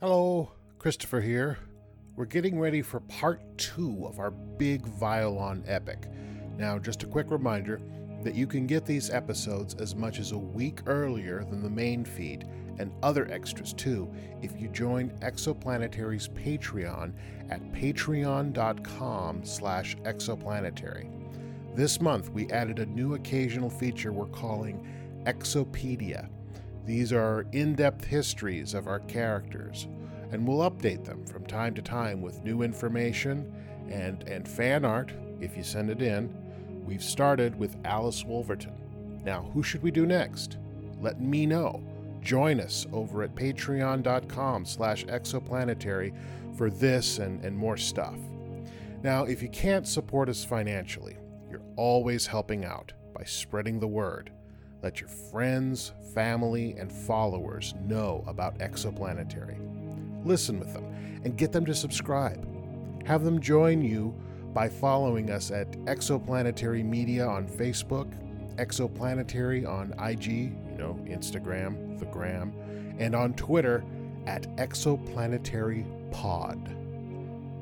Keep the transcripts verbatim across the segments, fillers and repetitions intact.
Hello, Christopher here. We're getting ready for part two of our big Violon epic. Now, just a quick reminder that you can get these episodes as much as a week earlier than the main feed, and other extras too, if you join Exoplanetary's Patreon at patreon.com slash exoplanetary. This month, we added a new occasional feature we're calling Exopedia. These are in-depth histories of our characters, and we'll update them from time to time with new information and, and fan art, if you send it in. We've started with Alice Wolverton. Now, who should we do next? Let me know. Join us over at patreon.com slash exoplanetary for this and, and more stuff. Now, if you can't support us financially, you're always helping out by spreading the word. Let your friends, family, and followers know about Exoplanetary. Listen with them and get them to subscribe. Have them join you by following us at Exoplanetary Media on Facebook, Exoplanetary on I G, you know, Instagram, the gram, and on Twitter at Exoplanetary Pod.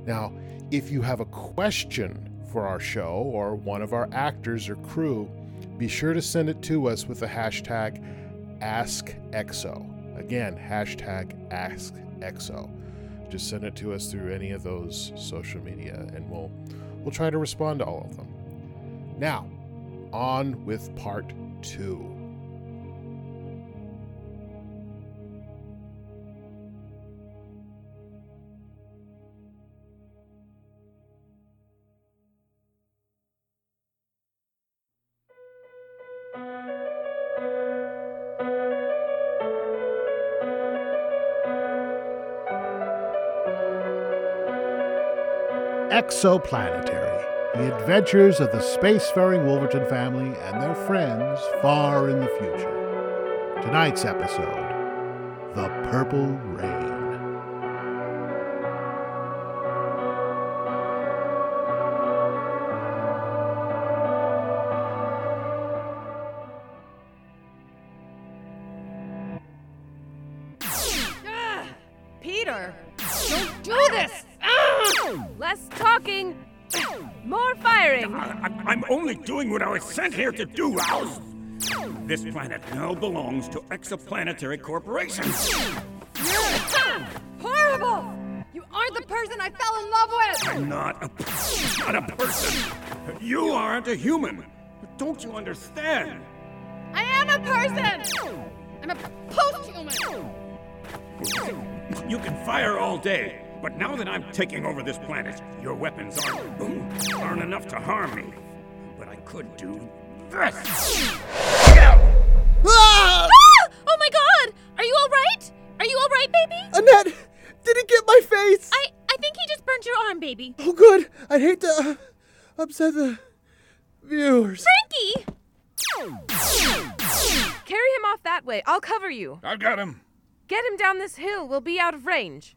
Now, if you have a question for our show or one of our actors or crew, be sure to send it to us with the hashtag Ask Exo. Again, hashtag Ask Exo. Just send it to us through any of those social media, and we'll we'll try to respond to all of them. Now, on with part two. Exoplanetary, the adventures of the spacefaring Wolverton family and their friends far in the future. Tonight's episode, The Purple Rain. Doing what I was sent here to do, Alice. This planet now belongs to Exoplanetary Corporation. Horrible! You aren't the person I fell in love with! I'm not a, not a person. You aren't a human. Don't you understand? I am a person! I'm a post-human! You can fire all day, but now that I'm taking over this planet, your weapons aren't, aren't enough to harm me. Could do this. Ah! Oh my God! Are you all right? Are you all right, baby? Annette, did he get my face? I, I think he just burnt your arm, baby. Oh, good. I'd hate to uh, upset the viewers. Frankie! Carry him off that way. I'll cover you. I've got him. Get him down this hill. We'll be out of range.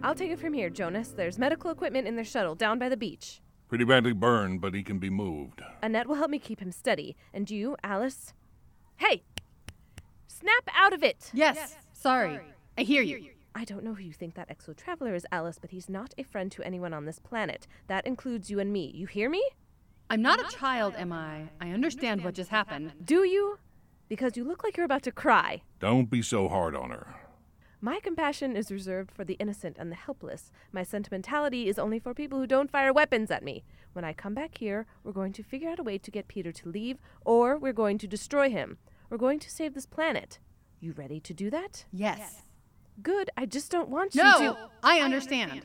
I'll take it from here, Jonas. There's medical equipment in their shuttle down by the beach. Pretty badly burned, but he can be moved. Annette will help me keep him steady. And you, Alice? Hey! Snap out of it! Yes, yes. Sorry. Sorry. I hear you. I don't know who you think that exo-traveler is, Alice, but he's not a friend to anyone on this planet. That includes you and me. You hear me? I'm not, I'm not a child, am I? I understand, understand what just happened. happened. Do you? Because you look like you're about to cry. Don't be so hard on her. My compassion is reserved for the innocent and the helpless. My sentimentality is only for people who don't fire weapons at me. When I come back here, we're going to figure out a way to get Peter to leave, or we're going to destroy him. We're going to save this planet. You ready to do that? Yes. Good, I just don't want you to... No, I understand.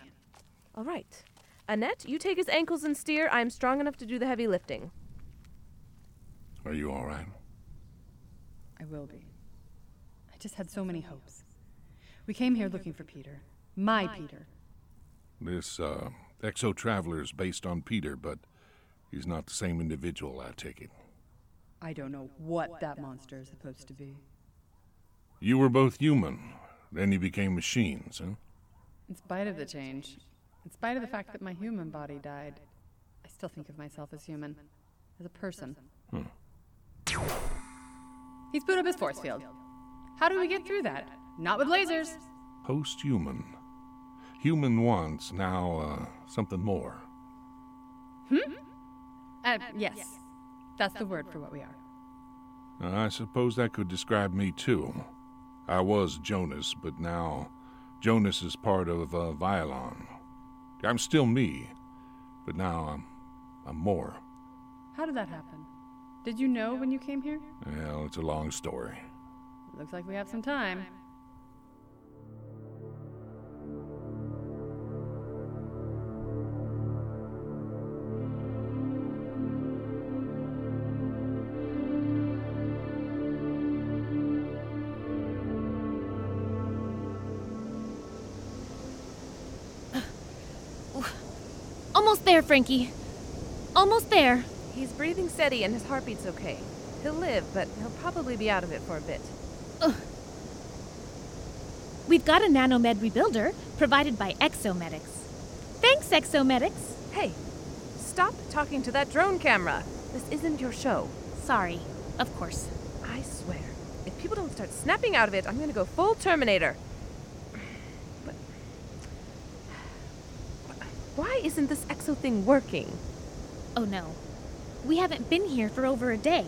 All right. Annette, you take his ankles and steer. I'm strong enough to do the heavy lifting. Are you all right? I will be. I just had so many hopes. We came here looking for Peter. My Peter. This uh, exo-traveler is based on Peter, but he's not the same individual, I take it. I don't know what that monster is supposed to be. You were both human. Then you became machines, huh? In spite of the change, In spite of the fact that my human body died, I still think of myself as human, as a person. Hmm. He's put up his force field. How do we get through that? Not with lasers. Post-human. Human wants now uh, something more. Hmm? Uh, yes. That's the word for what we are. Uh, I suppose that could describe me, too. I was Jonas, but now Jonas is part of uh, Violon. I'm still me, but now I'm, I'm more. How did that happen? Did you know when you came here? Well, it's a long story. Looks like we have some time. Almost there, Frankie. Almost there. He's breathing steady and his heartbeat's okay. He'll live, but he'll probably be out of it for a bit. Ugh. We've got a nanomed rebuilder provided by Exomedics. Thanks, Exomedics. Hey, stop talking to that drone camera. This isn't your show. Sorry. Of course. I swear, if people don't start snapping out of it, I'm going to go full Terminator. But why isn't this exo thing working? Oh, no. We haven't been here for over a day.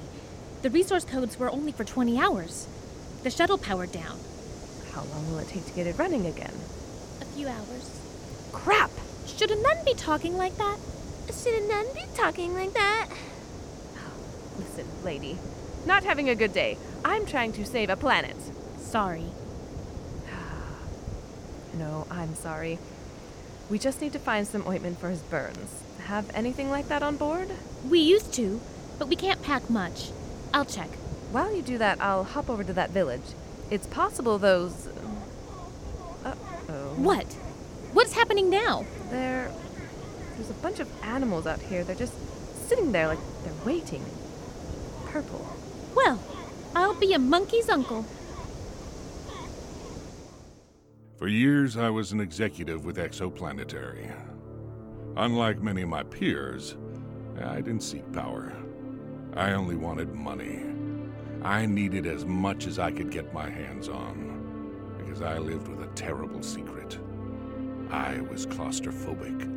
The resource codes were only for twenty hours. The shuttle powered down. How long will it take to get it running again? A few hours. Crap! Shouldn't none be talking like that? Shouldn't none be talking like that? Listen, lady. Not having a good day. I'm trying to save a planet. Sorry. No, I'm sorry. We just need to find some ointment for his burns. Have anything like that on board? We used to, but we can't pack much. I'll check. While you do that, I'll hop over to that village. It's possible those... Uh-oh. What? What's happening now? There... There's a bunch of animals out here. They're just sitting there like they're waiting. Purple. Well, I'll be a monkey's uncle. For years, I was an executive with Exoplanetary. Unlike many of my peers, I didn't seek power. I only wanted money. I needed as much as I could get my hands on, because I lived with a terrible secret. I was claustrophobic.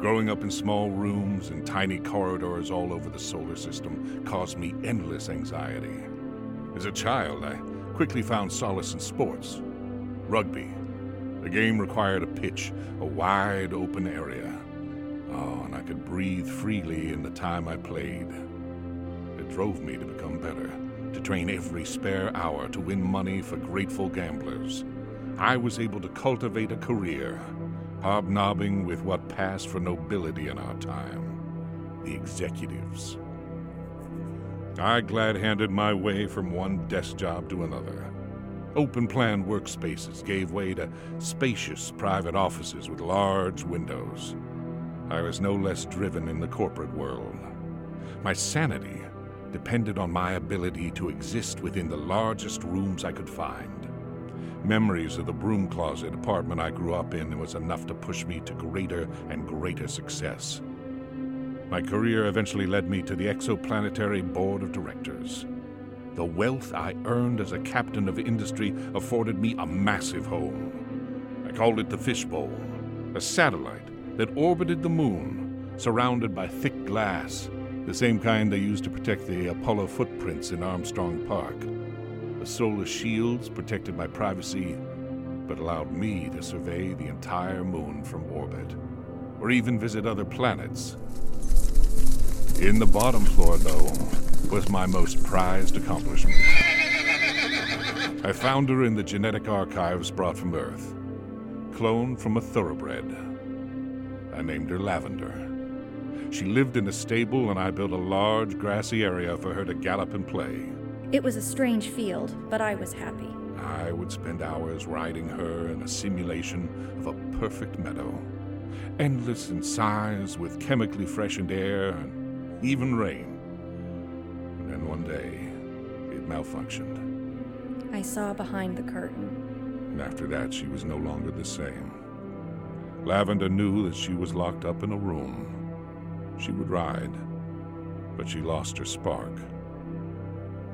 Growing up in small rooms and tiny corridors all over the solar system caused me endless anxiety. As a child, I quickly found solace in sports. Rugby. The game required a pitch, a wide open area. Oh, and I could breathe freely in the time I played. It drove me to become better, to train every spare hour to win money for grateful gamblers. I was able to cultivate a career, hobnobbing with what passed for nobility in our time, the executives. I glad-handed my way from one desk job to another. Open-plan workspaces gave way to spacious private offices with large windows. I was no less driven in the corporate world. My sanity depended on my ability to exist within the largest rooms I could find. Memories of the broom closet apartment I grew up in was enough to push me to greater and greater success. My career eventually led me to the Exoplanetary Board of Directors. The wealth I earned as a captain of industry afforded me a massive home. I called it the Fishbowl, a satellite that orbited the moon, surrounded by thick glass, the same kind they used to protect the Apollo footprints in Armstrong Park. The solar shields protected my privacy, but allowed me to survey the entire moon from orbit, or even visit other planets. In the bottom floor, though, was my most prized accomplishment. I found her in the genetic archives brought from Earth, cloned from a thoroughbred. I named her Lavender. She lived in a stable, and I built a large grassy area for her to gallop and play. It was a strange field, but I was happy. I would spend hours riding her in a simulation of a perfect meadow, endless in size with chemically freshened air and even rain. And one day, it malfunctioned. I saw behind the curtain. And after that, she was no longer the same. Lavender knew that she was locked up in a room. She would ride, but she lost her spark.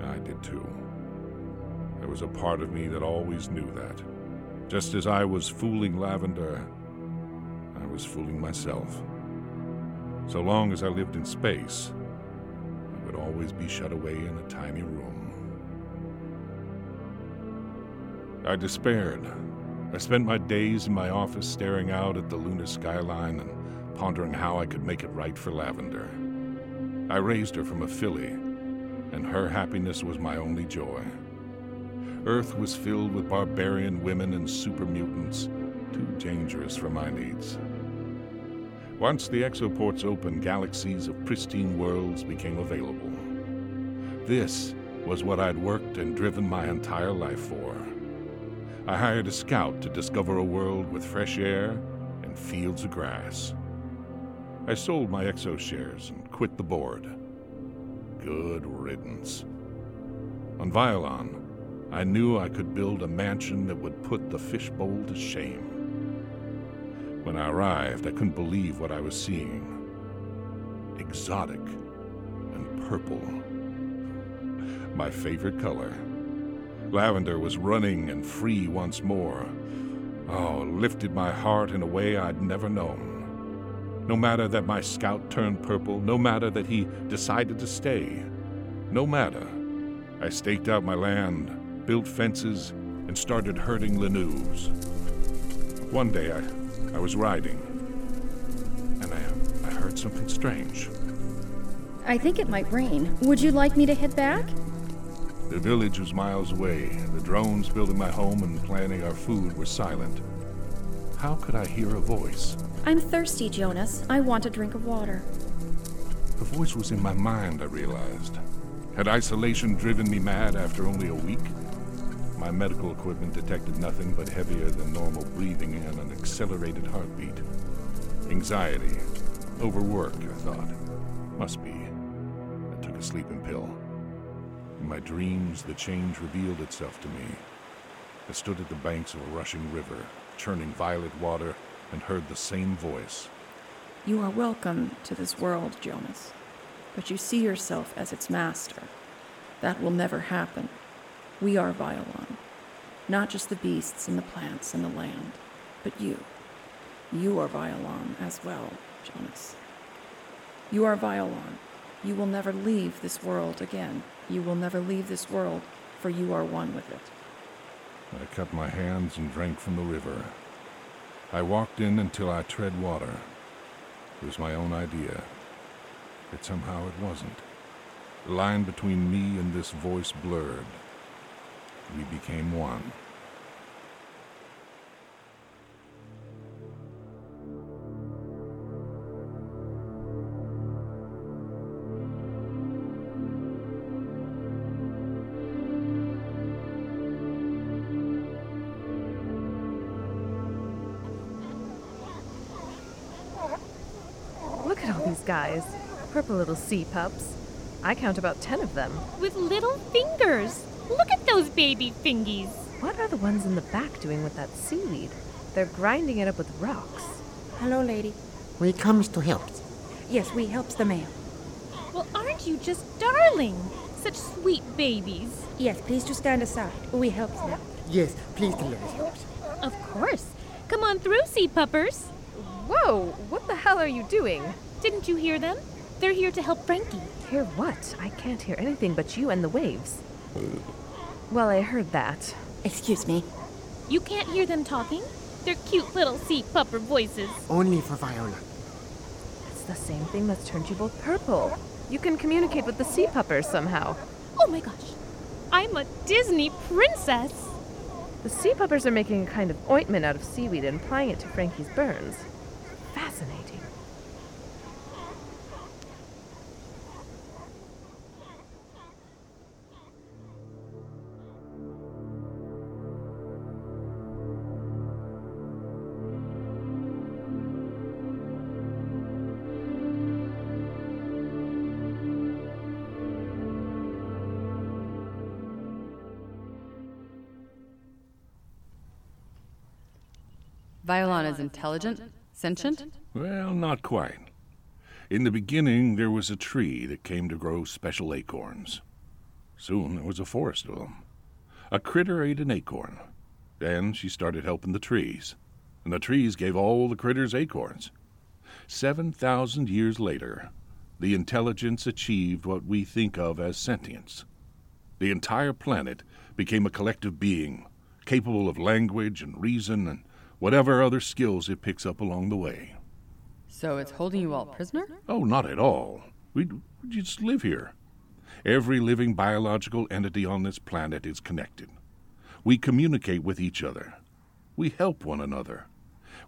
I did too. There was a part of me that always knew that. Just as I was fooling Lavender, I was fooling myself. So long as I lived in space, I would always be shut away in a tiny room. I despaired. I spent my days in my office staring out at the lunar skyline and pondering how I could make it right for Lavender. I raised her from a filly, and her happiness was my only joy. Earth was filled with barbarian women and super mutants, too dangerous for my needs. Once the exoports opened, galaxies of pristine worlds became available. This was what I'd worked and driven my entire life for. I hired a scout to discover a world with fresh air and fields of grass. I sold my exo shares and quit the board. Good riddance. On Violon, I knew I could build a mansion that would put the fishbowl to shame. When I arrived, I couldn't believe what I was seeing. Exotic and purple. My favorite color. Lavender was running and free once more. Oh, it lifted my heart in a way I'd never known. No matter that my scout turned purple, no matter that he decided to stay, no matter. I staked out my land, built fences, and started herding Lanoos. One day I, I was riding, and I, I heard something strange. I think it might rain. Would you like me to head back? The village was miles away. The drones building my home and planning our food were silent. How could I hear a voice? I'm thirsty, Jonas. I want a drink of water. The voice was in my mind, I realized. Had isolation driven me mad after only a week? My medical equipment detected nothing but heavier than normal breathing and an accelerated heartbeat. Anxiety. Overwork, I thought. Must be. I took a sleeping pill. In my dreams, the change revealed itself to me. I stood at the banks of a rushing river, churning violet water, and heard the same voice. You are welcome to this world, Jonas, but you see yourself as its master. That will never happen. We are Violon. Not just the beasts and the plants and the land, but you. You are Violon as well, Jonas. You are Violon. You will never leave this world again. You will never leave this world, for you are one with it. I cut my hands and drank from the river. I walked in until I tread water. It was my own idea, but somehow it wasn't. The line between me and this voice blurred. We became one. Look at all these guys. Purple little sea pups. I count about ten of them. With little fingers! Look at those baby fingies! What are the ones in the back doing with that seaweed? They're grinding it up with rocks. Hello, lady. We comes to help. Yes, we helps the man. Well, aren't you just darling? Such sweet babies. Yes, please to stand aside. We helps them. Yes, please to let us help. Of course. Come on through, sea puppers. Whoa, what the hell are you doing? Didn't you hear them? They're here to help Frankie. Hear what? I can't hear anything but you and the waves. Well, I heard that. Excuse me? You can't hear them talking? They're cute little sea pupper voices. Only for Viola. That's the same thing that's turned you both purple. You can communicate with the sea puppers somehow. Oh my gosh. I'm a Disney princess. The sea puppers are making a kind of ointment out of seaweed and applying it to Frankie's burns. Fascinating. Violon is intelligent, Sentient? Well, not quite. In the beginning, there was a tree that came to grow special acorns. Soon there was a forest of them. A critter ate an acorn. Then she started helping the trees, and the trees gave all the critters acorns. Seven thousand years later, the intelligence achieved what we think of as sentience. The entire planet became a collective being, capable of language and reason and whatever other skills it picks up along the way. So it's holding you all prisoner? Oh, not at all. We just live here. Every living biological entity on this planet is connected. We communicate with each other. We help one another.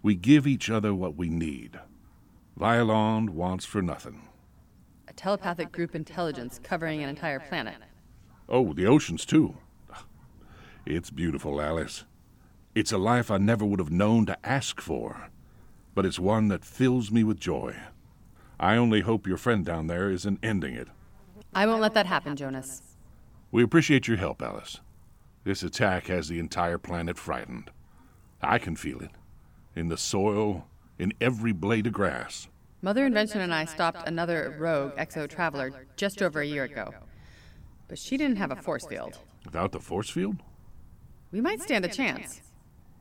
We give each other what we need. Violon wants for nothing. A telepathic group intelligence covering an entire planet. Oh, the oceans, too. It's beautiful, Alice. It's a life I never would have known to ask for, but it's one that fills me with joy. I only hope your friend down there isn't ending it. I won't let that happen, Jonas. We appreciate your help, Alice. This attack has the entire planet frightened. I can feel it. In the soil, in every blade of grass. Mother Invention and I stopped another rogue exo-traveler just over a year ago. But she didn't have a force field. Without the force field? We might stand a chance.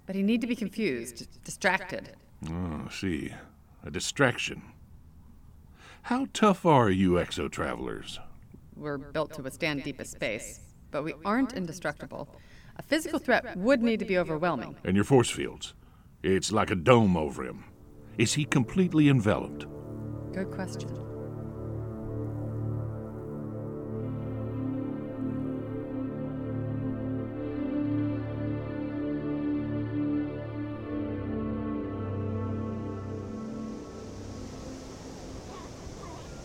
But he need to be confused, distracted. Oh, see. A distraction. How tough are you exo-travelers? We're built to withstand deepest space, but we aren't indestructible. A physical threat would need to be overwhelming. And your force fields? It's like a dome over him. Is he completely enveloped? Good question.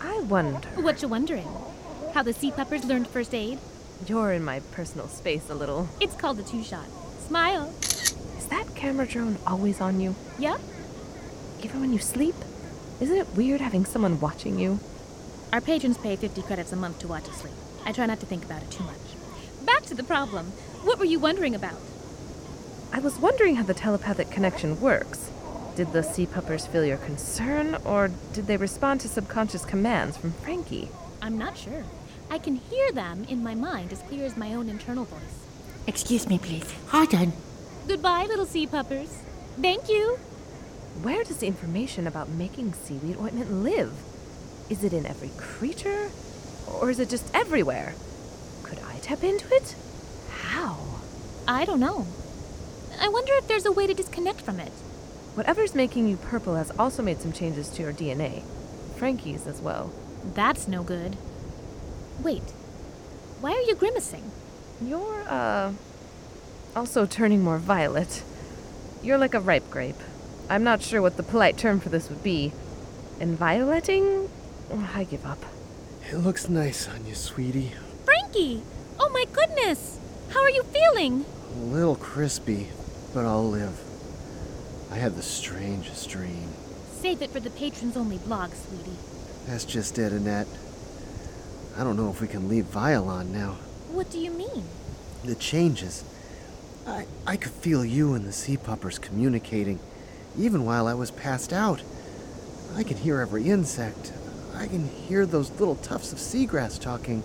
I wonder... What you wondering? How the sea puppers learned first aid? You're in my personal space a little. It's called a two-shot. Smile. Is that camera drone always on you? Yep. Even when you sleep? Isn't it weird having someone watching you? Our patrons pay fifty credits a month to watch us sleep. I try not to think about it too much. Back to the problem. What were you wondering about? I was wondering how the telepathic connection works. Did the sea puppers feel your concern, or did they respond to subconscious commands from Frankie? I'm not sure. I can hear them in my mind as clear as my own internal voice. Excuse me, please. Hold on. Goodbye, little sea puppers. Thank you. Where does the information about making seaweed ointment live? Is it in every creature? Or is it just everywhere? Could I tap into it? How? I don't know. I wonder if there's a way to disconnect from it. Whatever's making you purple has also made some changes to your D N A. Frankie's as well. That's no good. Wait. Why are you grimacing? You're, uh... also turning more violet. You're like a ripe grape. I'm not sure what the polite term for this would be. Envioleting? Oh, I give up. It looks nice on you, sweetie. Frankie! Oh my goodness! How are you feeling? A little crispy, but I'll live. I had the strangest dream. Save it for the patrons-only blog, sweetie. That's just it, Annette. I don't know if we can leave Violon now. What do you mean? The changes. I, I could feel you and the sea puppers communicating. Even while I was passed out, I can hear every insect. I can hear those little tufts of seagrass talking.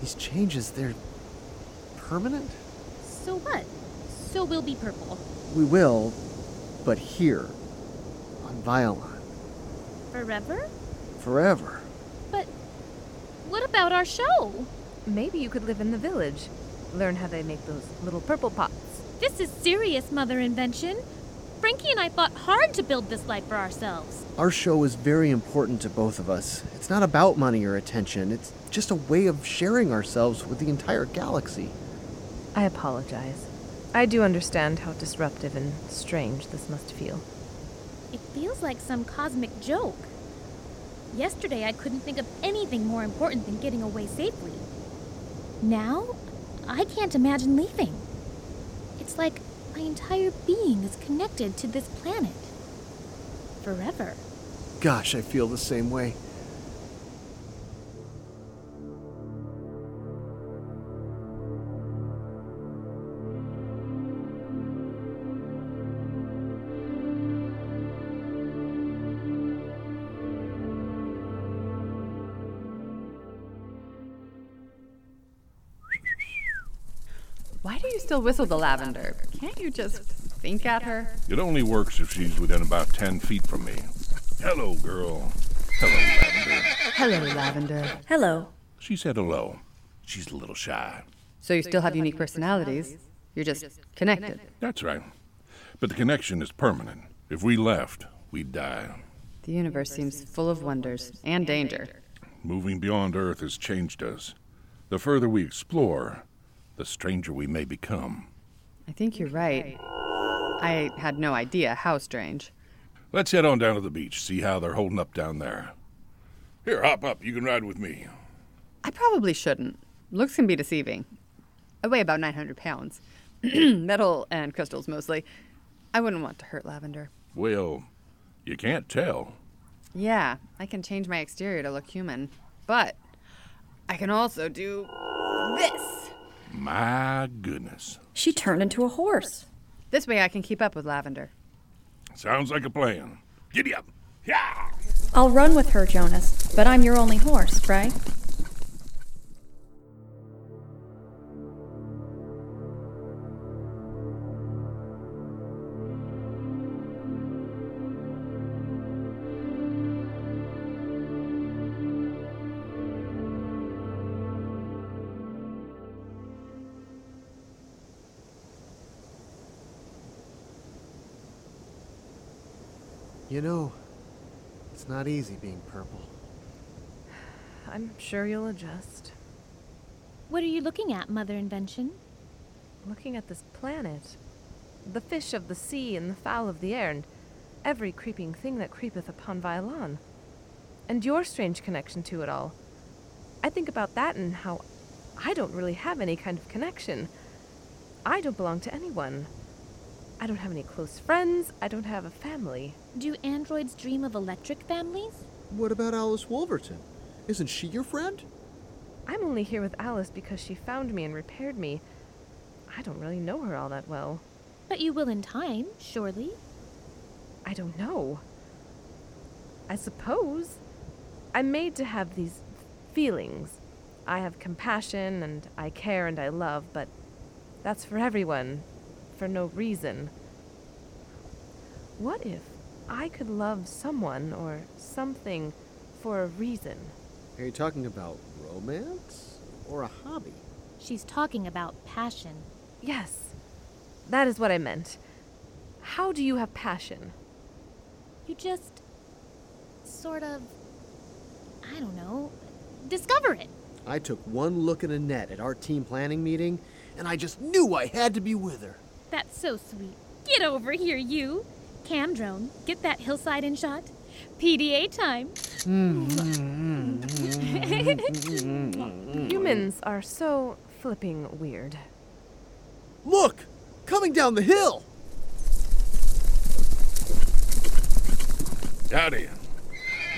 These changes, they're permanent? So what? So we'll be purple. We will, but here, on Violon. Forever? Forever. But what about our show? Maybe you could live in the village. Learn how they make those little purple pots. This is serious, Mother Invention. Frankie and I fought hard to build this life for ourselves. Our show is very important to both of us. It's not about money or attention. It's just a way of sharing ourselves with the entire galaxy. I apologize. I do understand how disruptive and strange this must feel. It feels like some cosmic joke. Yesterday, I couldn't think of anything more important than getting away safely. Now, I can't imagine leaving. It's like... my entire being is connected to this planet. Forever. Gosh, I feel the same way. Why do you still whistle the lavender? Can't you just think at her? It only works if she's within about ten feet from me. Hello, girl. Hello, Lavender. Hello, Lavender. Hello. She said hello. She's a little shy. So you still have unique personalities. You're just connected. That's right. But the connection is permanent. If we left, we'd die. The universe seems full of wonders and danger. Moving beyond Earth has changed us. The further we explore, the stranger we may become. I think you're right. I had no idea how strange. Let's head on down to the beach, see how they're holding up down there. Here, hop up. You can ride with me. I probably shouldn't. Looks can be deceiving. I weigh about nine hundred pounds. Metal and crystals, mostly. I wouldn't want to hurt Lavender. Well, you can't tell. Yeah, I can change my exterior to look human. But I can also do this. My goodness. She turned into a horse. This way I can keep up with Lavender. Sounds like a plan. Giddy up. Yeah. I'll run with her, Jonas, but I'm your only horse, right? You know, it's not easy being purple. I'm sure you'll adjust. What are you looking at, Mother Invention? Looking at this planet. The fish of the sea and the fowl of the air and every creeping thing that creepeth upon Violon. And your strange connection to it all. I think about that and how I don't really have any kind of connection. I don't belong to anyone. I don't have any close friends. I don't have a family. Do androids dream of electric families? What about Alice Wolverton? Isn't she your friend? I'm only here with Alice because she found me and repaired me. I don't really know her all that well. But you will in time, surely? I don't know. I suppose. I'm made to have these feelings. I have compassion and I care and I love, but that's for everyone. For no reason. What if I could love someone or something for a reason? Are you talking about romance or a hobby? She's talking about passion. Yes, that is what I meant. How do you have passion? You just sort of, I don't know, discover it. I took one look at Annette at our team planning meeting, and I just knew I had to be with her. That's so sweet. Get over here, you. Cam drone, get that hillside in shot. P D A time. Humans are so flipping weird. Look! Coming down the hill! Howdy.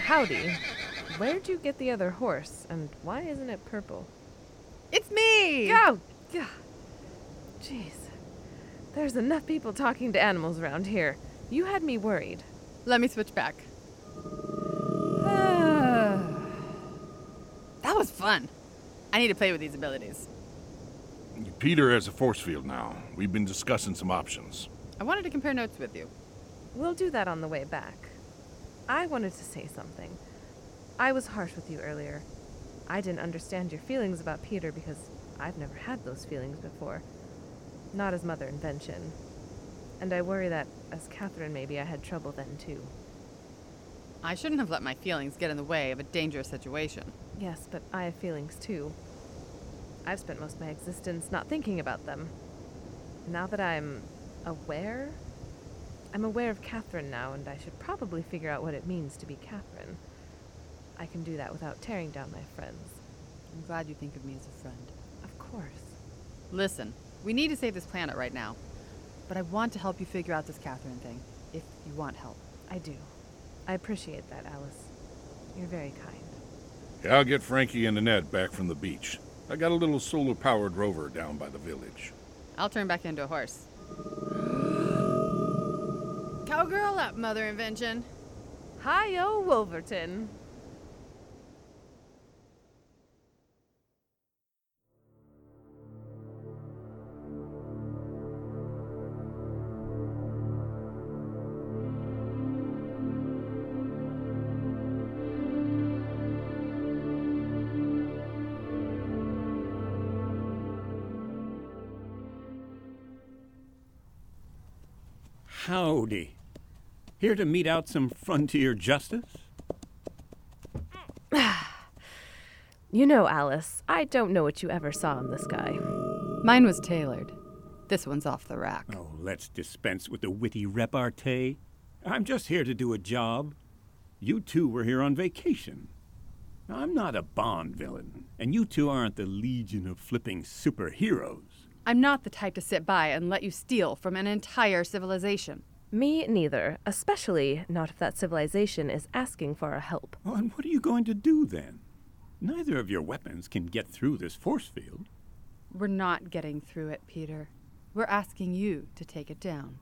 Howdy. Where'd you get the other horse, and why isn't it purple? It's me! Go! Oh, jeez. There's enough people talking to animals around here. You had me worried. Let me switch back. That was fun. I need to play with these abilities. Peter has a force field now. We've been discussing some options. I wanted to compare notes with you. We'll do that on the way back. I wanted to say something. I was harsh with you earlier. I didn't understand your feelings about Peter because I've never had those feelings before. Not as Mother Invention. And I worry that, as Catherine, maybe I had trouble then, too. I shouldn't have let my feelings get in the way of a dangerous situation. Yes, but I have feelings, too. I've spent most of my existence not thinking about them. Now that I'm aware... I'm aware of Catherine now, and I should probably figure out what it means to be Catherine. I can do that without tearing down my friends. I'm glad you think of me as a friend. Of course. Listen... We need to save this planet right now. But I want to help you figure out this Catherine thing, if you want help. I do. I appreciate that, Alice. You're very kind. Yeah, I'll get Frankie and Annette back from the beach. I got a little solar-powered rover down by the village. I'll turn back into a horse. Cowgirl up, Mother Invention. Hi-yo, Wolverton. Howdy. Here to mete out some frontier justice? You know, Alice, I don't know what you ever saw in this guy. Mine was tailored. This one's off the rack. Oh, let's dispense with the witty repartee. I'm just here to do a job. You two were here on vacation. Now, I'm not a Bond villain, and you two aren't the legion of flipping superheroes. I'm not the type to sit by and let you steal from an entire civilization. Me neither, especially not if that civilization is asking for our help. Well, and what are you going to do then? Neither of your weapons can get through this force field. We're not getting through it, Peter. We're asking you to take it down.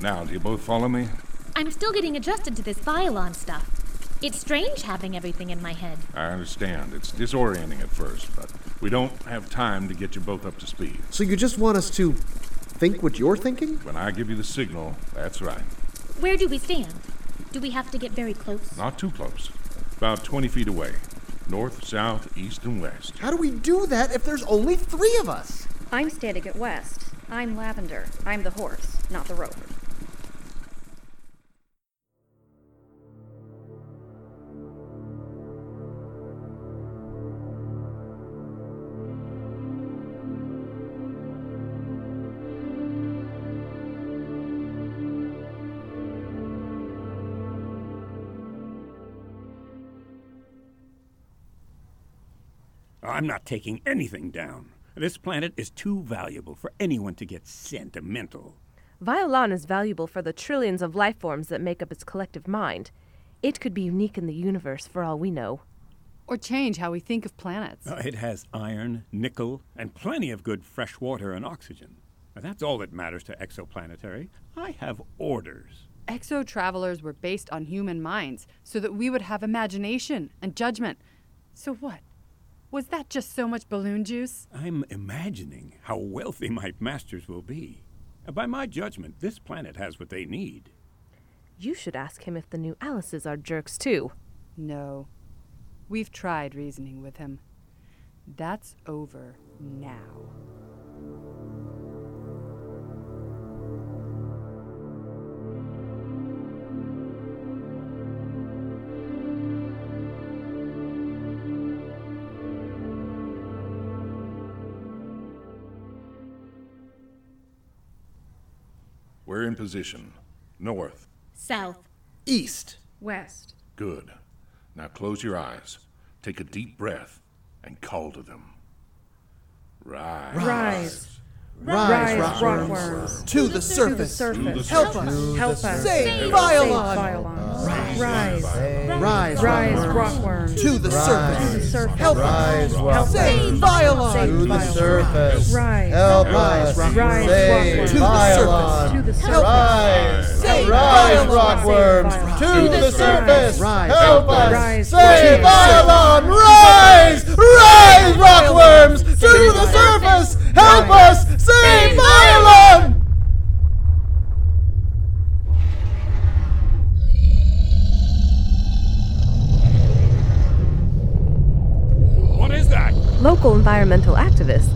Now, do you both follow me? I'm still getting adjusted to this Violon stuff. It's strange having everything in my head. I understand. It's disorienting at first, but we don't have time to get you both up to speed. So you just want us to think what you're thinking? When I give you the signal, that's right. Where do we stand? Do we have to get very close? Not too close. About twenty feet away. North, south, east, and west. How do we do that if there's only three of us? I'm standing at west. I'm Lavender. I'm the horse, not the rope. I'm not taking anything down. This planet is too valuable for anyone to get sentimental. Violon is valuable for the trillions of life forms that make up its collective mind. It could be unique in the universe for all we know. Or change how we think of planets. Uh, it has iron, nickel, and plenty of good fresh water and oxygen. Now, that's all that matters to Exoplanetary. I have orders. Exo-travelers were based on human minds so that we would have imagination and judgment. So what? Was that just so much balloon juice? I'm imagining how wealthy my masters will be. By my judgment, this planet has what they need. You should ask him if the new Alices are jerks, too. No. We've tried reasoning with him. That's over now. We're in position. North. South. East. West. Good. Now close your eyes, take a deep breath, and call to them. Rise. Rise. Rise, rise rockworms. To, to the surface. surface. Help us. Help us. Save Violon. Rise. Rise. Rise, rockworms. To the surface. Help us. Save Violon. To the surface. Rise. Help us. Rise, to the surface. Help us! Save Violon! To the surface! Help us! Save Violon! Rise! Rise, rockworms! To the surface! Help us! Save Violon! What is that? Local environmental activists.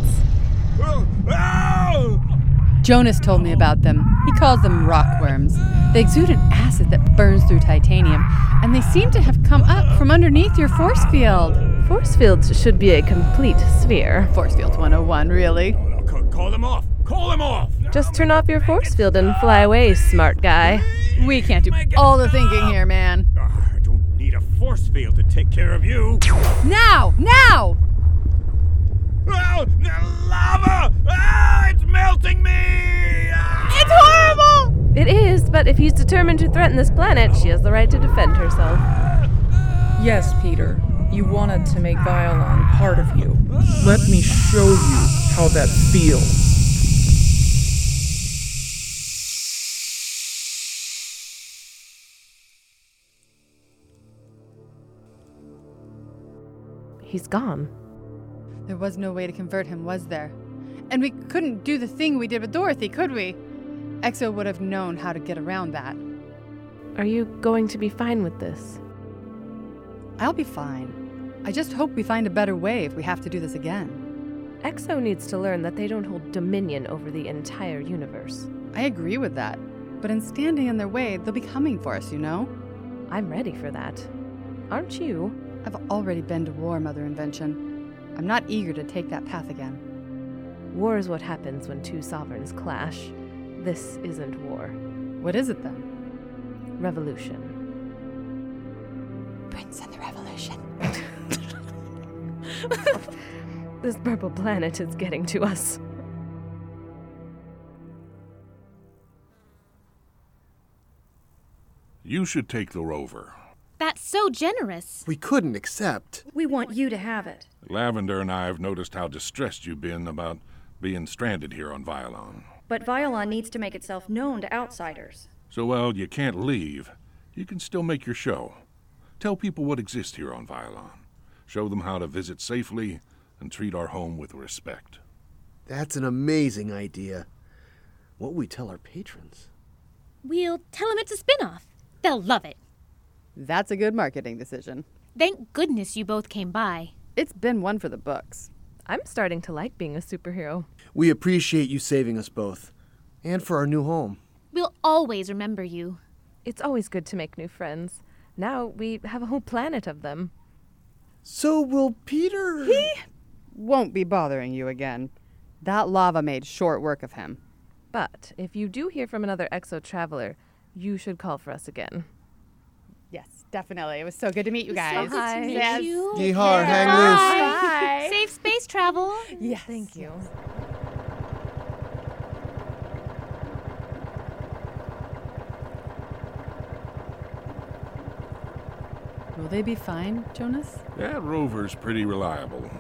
Jonas told me about them. He calls them rockworms. They exude an acid that burns through titanium, and they seem to have come up from underneath your force field. Force fields should be a complete sphere. Force fields one oh one, really. No, no, call, call them off. Call them off. Just turn off your force field and fly away, smart guy. We can't do all the thinking here, man. Oh, I don't need a force field to take care of you. Now! Now! Oh, lava! Ah, it's melting me! Ah! It's horrible! It is, but if he's determined to threaten this planet, she has the right to defend herself. Yes, Peter. You wanted to make Violon part of you. Let me show you how that feels. He's gone. There was no way to convert him, was there? And we couldn't do the thing we did with Dorothy, could we? Exo would have known how to get around that. Are you going to be fine with this? I'll be fine. I just hope we find a better way if we have to do this again. Exo needs to learn that they don't hold dominion over the entire universe. I agree with that. But in standing in their way, they'll be coming for us, you know? I'm ready for that. Aren't you? I've already been to war, Mother Invention. I'm not eager to take that path again. War is what happens when two sovereigns clash. This isn't war. What is it, then? Revolution. Prince and the Revolution. This purple planet is getting to us. You should take the rover. That's so generous. We couldn't accept. We want you to have it. Lavender and I have noticed how distressed you've been about being stranded here on Violon. But Violon needs to make itself known to outsiders. So, well, you can't leave. You can still make your show. Tell people what exists here on Violon. Show them how to visit safely and treat our home with respect. That's an amazing idea. What will we tell our patrons? We'll tell them it's a spin-off. They'll love it. That's a good marketing decision. Thank goodness you both came by. It's been one for the books. I'm starting to like being a superhero. We appreciate you saving us both, and for our new home. We'll always remember you. It's always good to make new friends. Now we have a whole planet of them. So will Peter... He won't be bothering you again. That lava made short work of him. But if you do hear from another exo traveler, you should call for us again. Yes, definitely. It was so good to meet you guys. So good to meet yes. you. Yeehaw, hang loose. Bye. Safe space travel. Yes. Thank you. Will they be fine, Jonas? That rover's pretty reliable.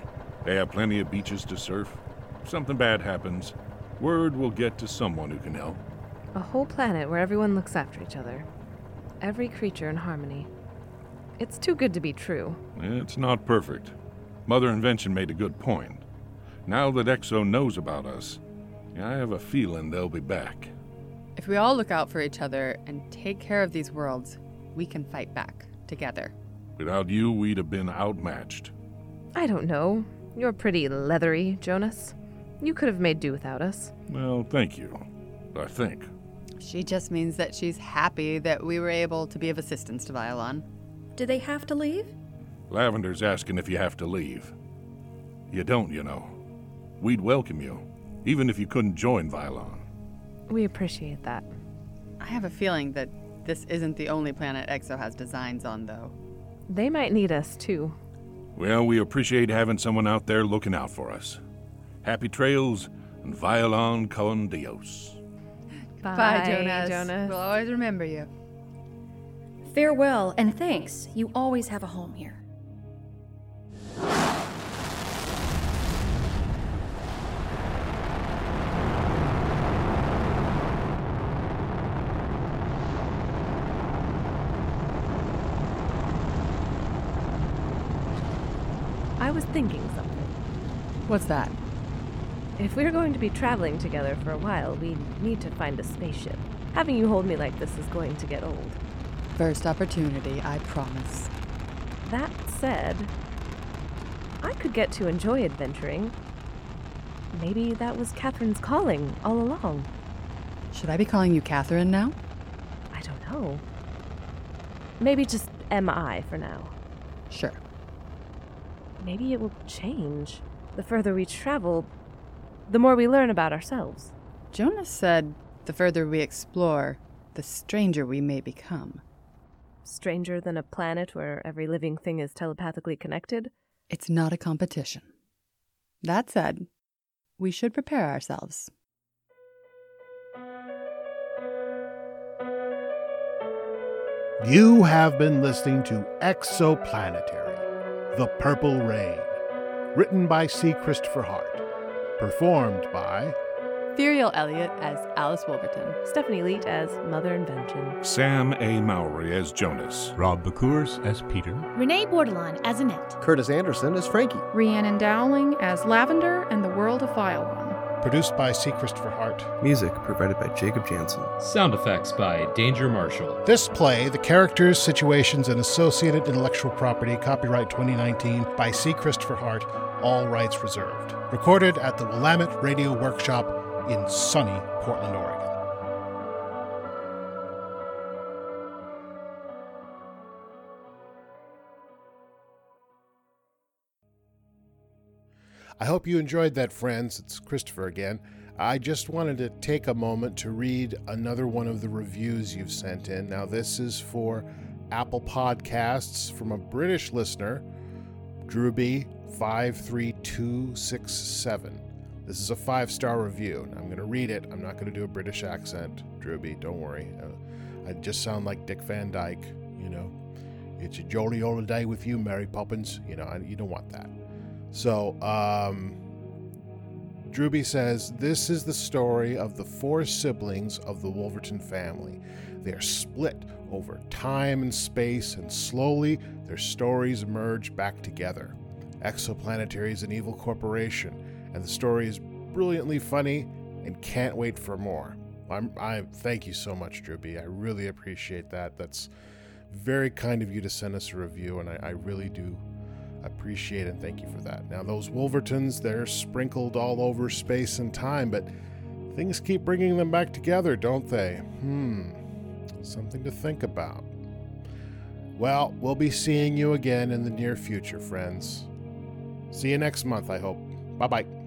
They have plenty of beaches to surf. If something bad happens, word will get to someone who can help. A whole planet where everyone looks after each other. Every creature in harmony. It's too good to be true. It's not perfect. Mother Invention made a good point. Now that Exo knows about us, I have a feeling they'll be back. If we all look out for each other and take care of these worlds, we can fight back together. Without you, we'd have been outmatched. I don't know. You're pretty leathery, Jonas. You could have made do without us. Well, thank you. I think. She just means that she's happy that we were able to be of assistance to Violon. Do they have to leave? Lavender's asking if you have to leave. You don't, you know. We'd welcome you, even if you couldn't join Violon. We appreciate that. I have a feeling that this isn't the only planet Exo has designs on, though. They might need us, too. Well, we appreciate having someone out there looking out for us. Happy trails, and Violon con Dios. Bye, Bye Jonas. Jonas. We'll always remember you. Farewell, and thanks. You always have a home here. I was thinking something. What's that? If we're going to be traveling together for a while, we need to find a spaceship. Having you hold me like this is going to get old. First opportunity, I promise. That said, I could get to enjoy adventuring. Maybe that was Catherine's calling all along. Should I be calling you Catherine now? I don't know. Maybe just M I for now. Sure. Maybe it will change. The further we travel, the more we learn about ourselves. Jonas said, the further we explore, the stranger we may become. Stranger than a planet where every living thing is telepathically connected? It's not a competition. That said, we should prepare ourselves. You have been listening to Exoplanetary, The Purple Rain, written by C. Christopher Hart. Performed by Firiel Elliott as Alice Wolverton, Stephanie Leet as Mother Invention, Sam A. Mowry as Jonas, Rob Bekuhrs as Peter, Renee Bordelon as Annette, Curtis Anderson as Frankie, Rhiannon Dowling as Lavender and the World of Violon. Produced by C. Christopher Hart. Music provided by Jacob Jansen. Sound effects by Danger Marshall. This play, the characters, situations, and associated intellectual property, copyright twenty nineteen by C. Christopher Hart, all rights reserved. Recorded at the Willamette Radio Workshop in sunny Portland, Oregon. I hope you enjoyed that, friends. It's Christopher again. I just wanted to take a moment to read another one of the reviews you've sent in. Now, this is for Apple Podcasts from a British listener, Drewby five three two six seven. This is a five-star review. Now, I'm going to read it. I'm not going to do a British accent, Drewby. Don't worry. I just sound like Dick Van Dyke, you know. It's a jolly old day with you, Mary Poppins. You know, I, you don't want that. So, um, Drewby says, this is the story of the four siblings of the Wolverton family. They are split over time and space, and slowly their stories merge back together. Exoplanetary is an evil corporation, and the story is brilliantly funny and can't wait for more. I'm, I thank you so much, Drewby. I really appreciate that. That's very kind of you to send us a review, and I, I really do appreciate and thank you for that. Now, those Wolvertons, they're sprinkled all over space and time, but things keep bringing them back together, don't they? Hmm. Something to think about. Well, we'll be seeing you again in the near future, friends. See you next month, I hope. Bye-bye.